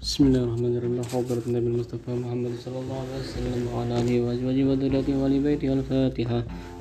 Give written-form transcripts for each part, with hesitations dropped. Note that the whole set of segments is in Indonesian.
Bismillahirrahmanirrahim. Alhamdulillah bil Mustafa Muhammad sallallahu alaihi wasallam wa ala alihi wa ajwajihi wa dhurriyyatihi wa li baitihi al-Fatiha.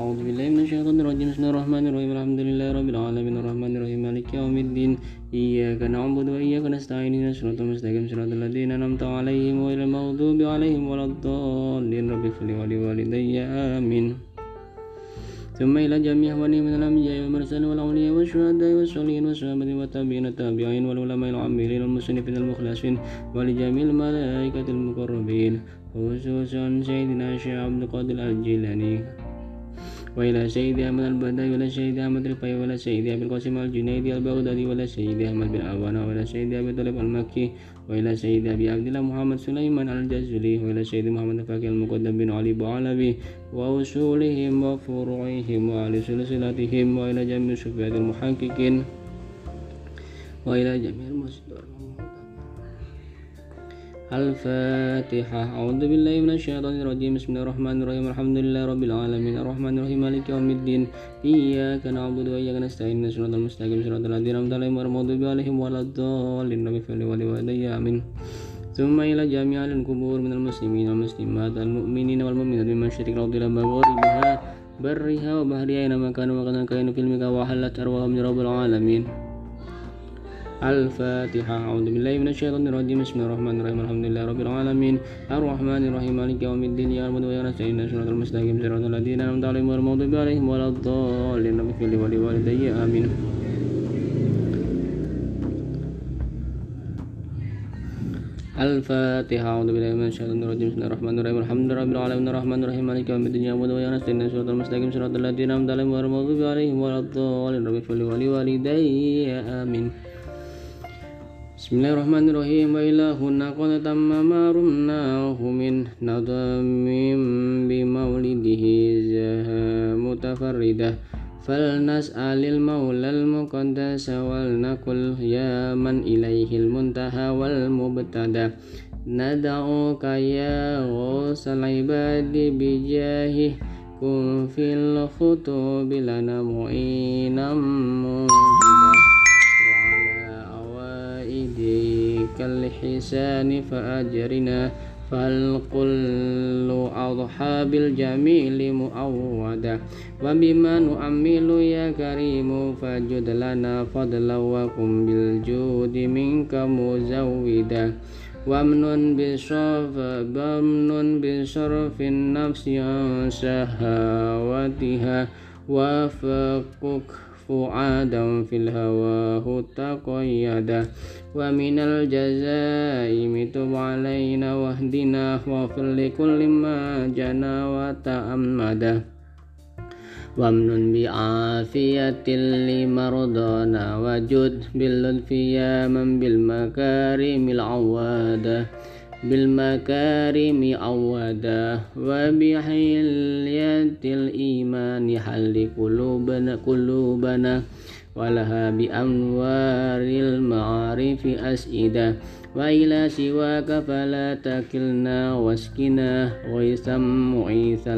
A'udzu billahi minasyaitonir rajim. Bismillahirrahmanirrahim. Alhamdulillahirabbil alamin arrahmanirrahim maliki yaumiddin. Iyyaka na'budu wa iyyaka nasta'in. Shiratal mustaqim shiratal ladzina an'amta 'alaihim ghairil maghdubi 'alaihim waladdallin. Rabbi fli wa li walidayya amin. ثم إلى جميع أخوانهم من الأنبياء والمرسلين والأولياء والشهداء والصالحين والصحابة والتابعين التابعين والعلماء العاملين والمسنفين المخلصين ولجميع الملائكة المقربين خصوصا سيدنا الشيخ عبد القادر الجيلاني وإلى سيد أحمد البدوي ولا سيد أحمد الرفاعي ولا سيد أبي القاسم الجنيدي البغدادي ولا سيد أحمد بن عوان ولا سيد أبي طالب المكي وإلى سيد أبي عبد الله محمد سليمان الجزري وإلى سيد محمد الفقيه المقدم بن علي بعلبي وأصولهم وفروعهم وأهل سلسلتهم وإلى جميع شفعاء المحققين وإلى جميع المصدر الفاتحة. أعوذ بالله من الشيطان الرجيم. بسم الله الرحمن الرحيم. الحمد لله رب العالمين الرحمن الرحيم مالك يوم الدين إياك نعبد وإياك نستعين صراط المستقيم صراط الذين أنعمت عليهم غير المغضوب عليهم ولا الضالين رب اغفر لي ولوالدي آمين. ثم إلى جميع القبور من المسلمين والمسلمات المؤمنين والمؤمنات من مشارق الأرض إلى مغاربها برها وبحرها أينما كانوا وقد كانوا في علمك وحلت أرواحهم رب العالمين. الفاتحة. أعوذ بالله من الشيطان الرجيم. بسم الله الرحمن الرحيم. الحمد لله رب العالمين الرحمن الرحيم مالك يوم الدين إياك نعبد وإياك نستعين صراط المستقيم صراط الذين أنعمت عليهم غير المغضوب عليهم ولا الضالين رب اغفر لي ولوالدي آمين. الفاتحة. أعوذ بالله من الشيطان الرجيم. بسم الله الرحمن الرحيم الحمد لله رب العالمين الرحمن الرحيم مالك يوم الدين إياك نعبد وإياك نستعين صراط المستقيم صراط الذين أنعمت عليهم غير المغضوب عليهم ولا الضالين رب اغفر لي ولوالدي آمين. Bismillahirrahmanirrahim. Wa ilahuna qad tamama rumnahu min nadamim bimaulidihi zaha mutafarridah falnas'alil maulal muqaddasa wal naqul ya man ilaihil muntaha wal mubtada nada'uka ya ghosal ibadi bijahih kun fil khutubi lana mu'inam munjidah dikal hisani fa'ajrina fal kullu adhabil jamili muawwada wa bima nu'amilu ya karimu fajud lana fadla wa kum bil judi minka muzawwida wamnun bisafa bamnun bisarfin nafsi an sahawatiha wa faquk fu'adan fil hawa hutaqayyada wa minal jazaa'i mitub alaina wahdina wa fil likulli ma jana wa ta'ammada wamnun bi'afiyatil limaradana wajud bil lutfi ya man bil makarimil awada bil makarimi awada wa bihilyatil imani halli qulubana walaha bi anwaril ma'arifi as'ida wa ila siwaka fala takilna waskina wa yasmu isal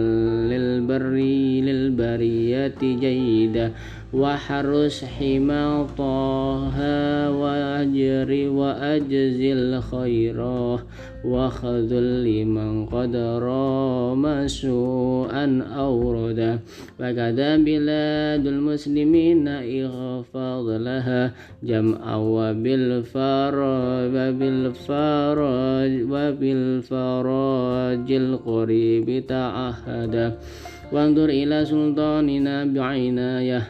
lil barri lil bariyati jayida wa harus himal taha wa ajri wa ajzil khairah wa khadhul liman qadara masu'an awrada wa kada biladul muslimina ighfad laha jam'a wa bil farajil qaribi ta'ahada wandur ila sultanina bi'inayah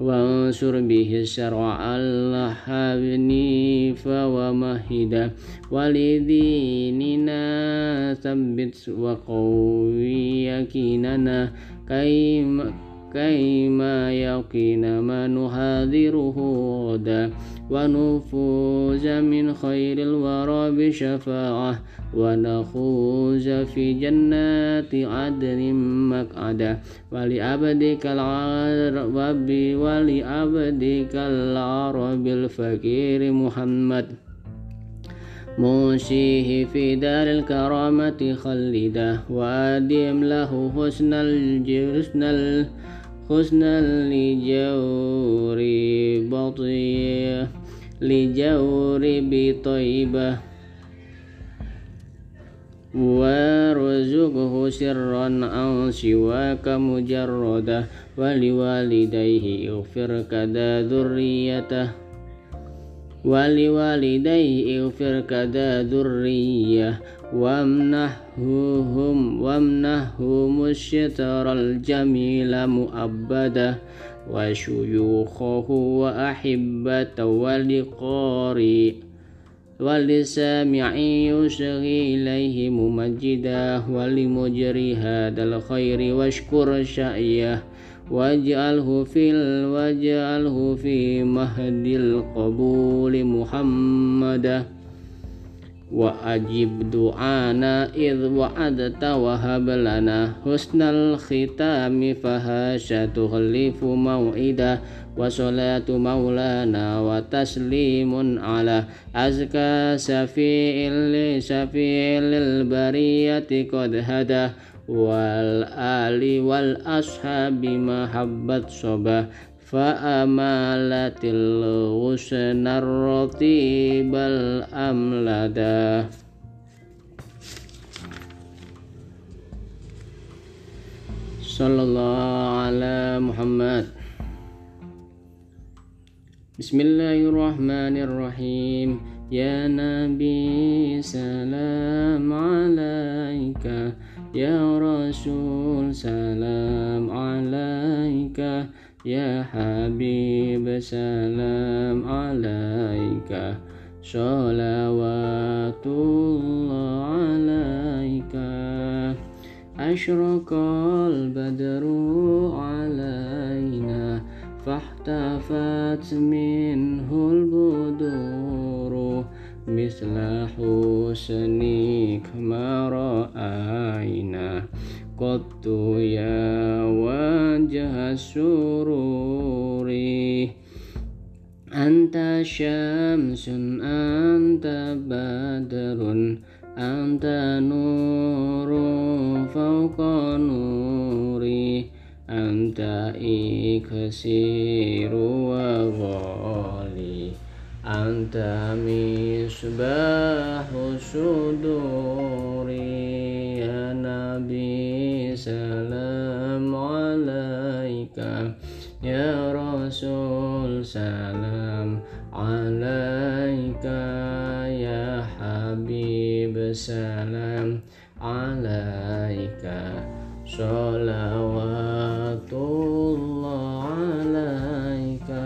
wansur bihi syara'al hanifa wa mahida walidinina tsabbit wa qawi yakinana kayma yaqina manuhadiruhu wa nufuza min khairil wara bi syafa'ah wa nakhuza fi jannati adnim maq'ada wali abdikal arabil fakir Muhammad musihi fi daril karamati khalidah wa adim lahu husnal li jawri bi taibah sirran aw siwaka mujarradah waliwalidayhi ighfir kada dzurriyyah wamnahhum syatarul jamila mu'abbadah wa syuyukhahu wa ahibbata wa liqari wa lisami'i yusghi ilaihi mumajjidah wa limujriha dal khairi washkur sya'iyah waj'alhu fi mahdil qabuli muhammadah wa ajib du'ana idh wa'adta wa hab lana husnal khitami fahashatu khalifu maw'idah wa salatu maulana wa taslimun ala azka syafi'il bariyati qad hadah wal ali wal ashabi mahabbat sabah fa amalatil husnar ratibal amlada. Sallallahu ala Muhammad. Bismillahirrahmanirrahim. Ya Nabi salam alaika, ya Rasul salam alaika, ya Habib salam alaika, sholawatullah alaika, ashraqal badru alaina, fahtafat minhul buduru misla husnik mara'aina qattu ya wajha sururi anta syamsun anta badrun anta nurun fawqa nuri anta ikhsiru wa ghali anta misbahu suduri. Ya Nabi salam alaika, ya Rasul salam alaika, ya Habib salam alaika, sholawatullah alaika,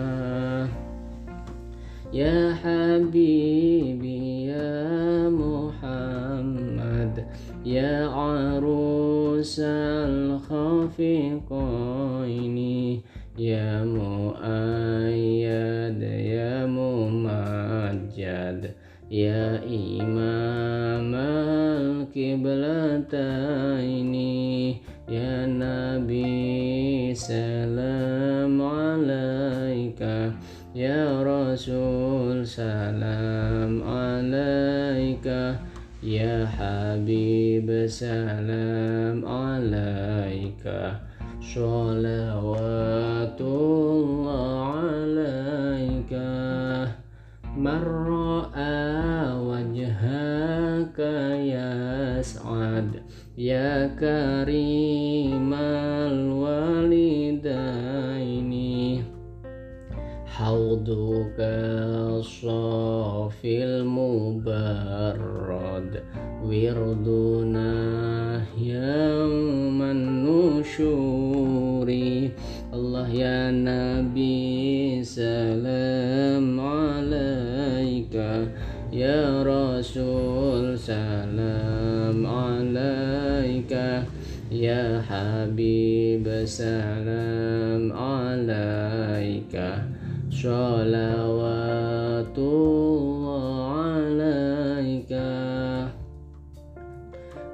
ya Habibi ya Muhammad, ya arusal khafiqaini, ya muayyad ya mumajjad, ya imamal kiblataini, ya Nabi salam alaika, ya Rasul salam alaika, ya Habib salam alaika, sholawatullah alaika, marra'a wajhaka yas'ad, ya karimal walidaini, hauduka shafil mubarrad, wirduna yawman nushuri. Allah ya Nabi salam alaika, ya Rasul salam alaika, ya Habib salam alaika, sholawatullah alaika.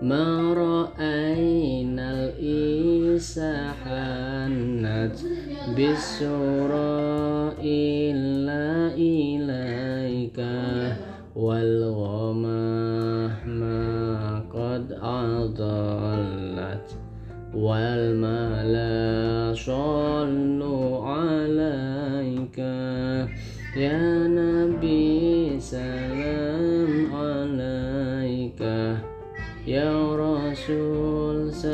Ma ra'ainal isahannat bisura illa ilaika, wal ghamah ma qad adallat, wal mala sallu alaika, ya Nabi salam alaika, ya Rasul salam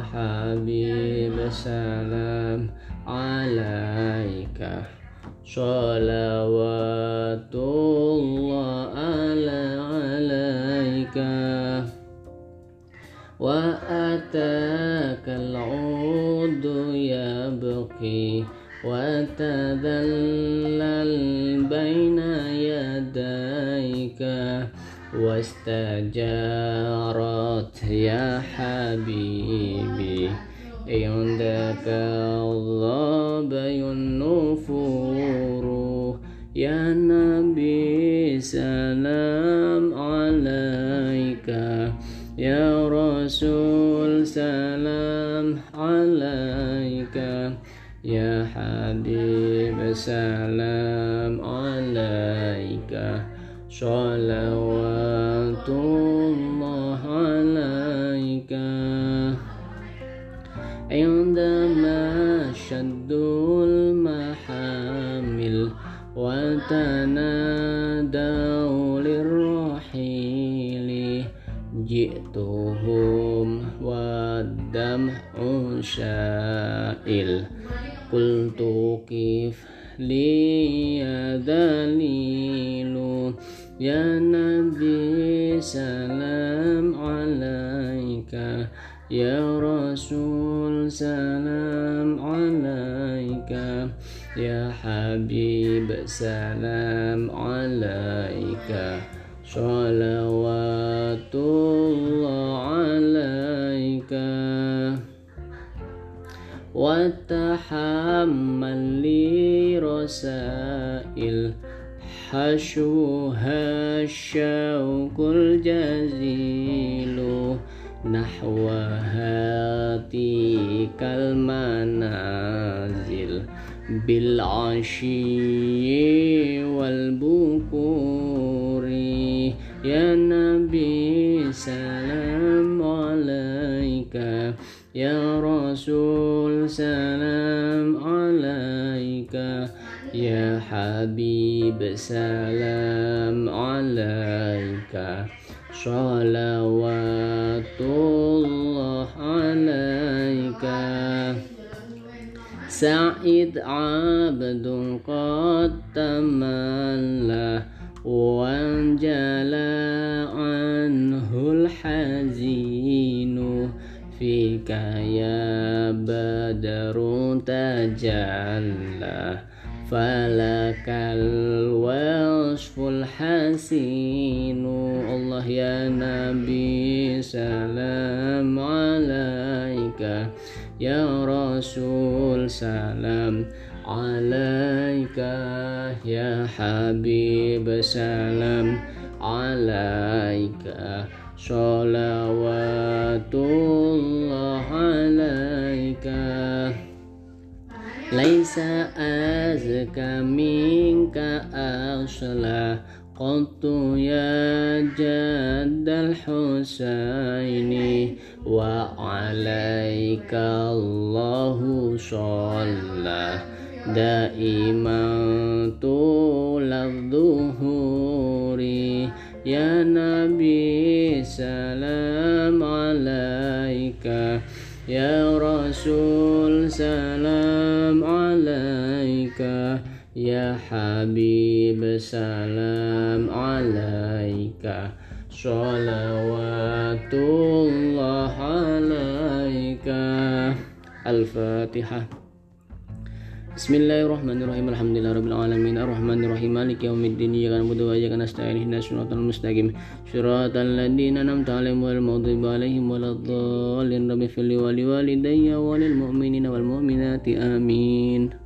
Habib salam alaika sholawatullah alaika wa atakal udu yabqi wa tadallal baina yadaika wastajarat ya habibi indaka Allah bayun nufuru ya nabi salam alaika ya rasul salam alaika ya habib salam alaika sholawatullah alaika indama shaddul mahamil wa tanadaw lirrahili jituhum waddam'u syail qultu kif liya dalilu ya nabi salam alaika ya rasul salam alaika ya habib salam alaika sholawatullah alaika wa tahammal li rasail hashuha syaukul jazilu nahwa hatikal manazil bil ashyi wal bukuri ya nabi salam alaika ya rasul salam alaika ya habib salam alaika sholawatullah alaika sa'id abdun qad tamalla wa jala anhul hazinu fika ya badru tajalla falakal wasful hasinu Allah ya nabi salam alaika ya rasul salam alaika ya habib salam alaika sholawatullah alaika laisa azka minka asla qattu ya jaddal husaini wa alaika allahu shalla daiman tuladzuhuri ya nabi salam alaika ya rasul salam alaika ya habib salam alaika sholawatullah alaika. Al-Fatihah. Bismillahirrahmanirrahim. Alhamdulillahirabbil alamin. Arrahmanirrahim. Maliki yaumiddin. Iyyaka na'budu wa iyyaka nasta'in. Ihdinas siratal mustaqim. Siratal ladzina an'amta 'alaihim ghairil maghdubi 'alaihim waladdallin. Rabbi ighfir li wa liwalidayya wa lil mu'minina wal mu'minati. Amin.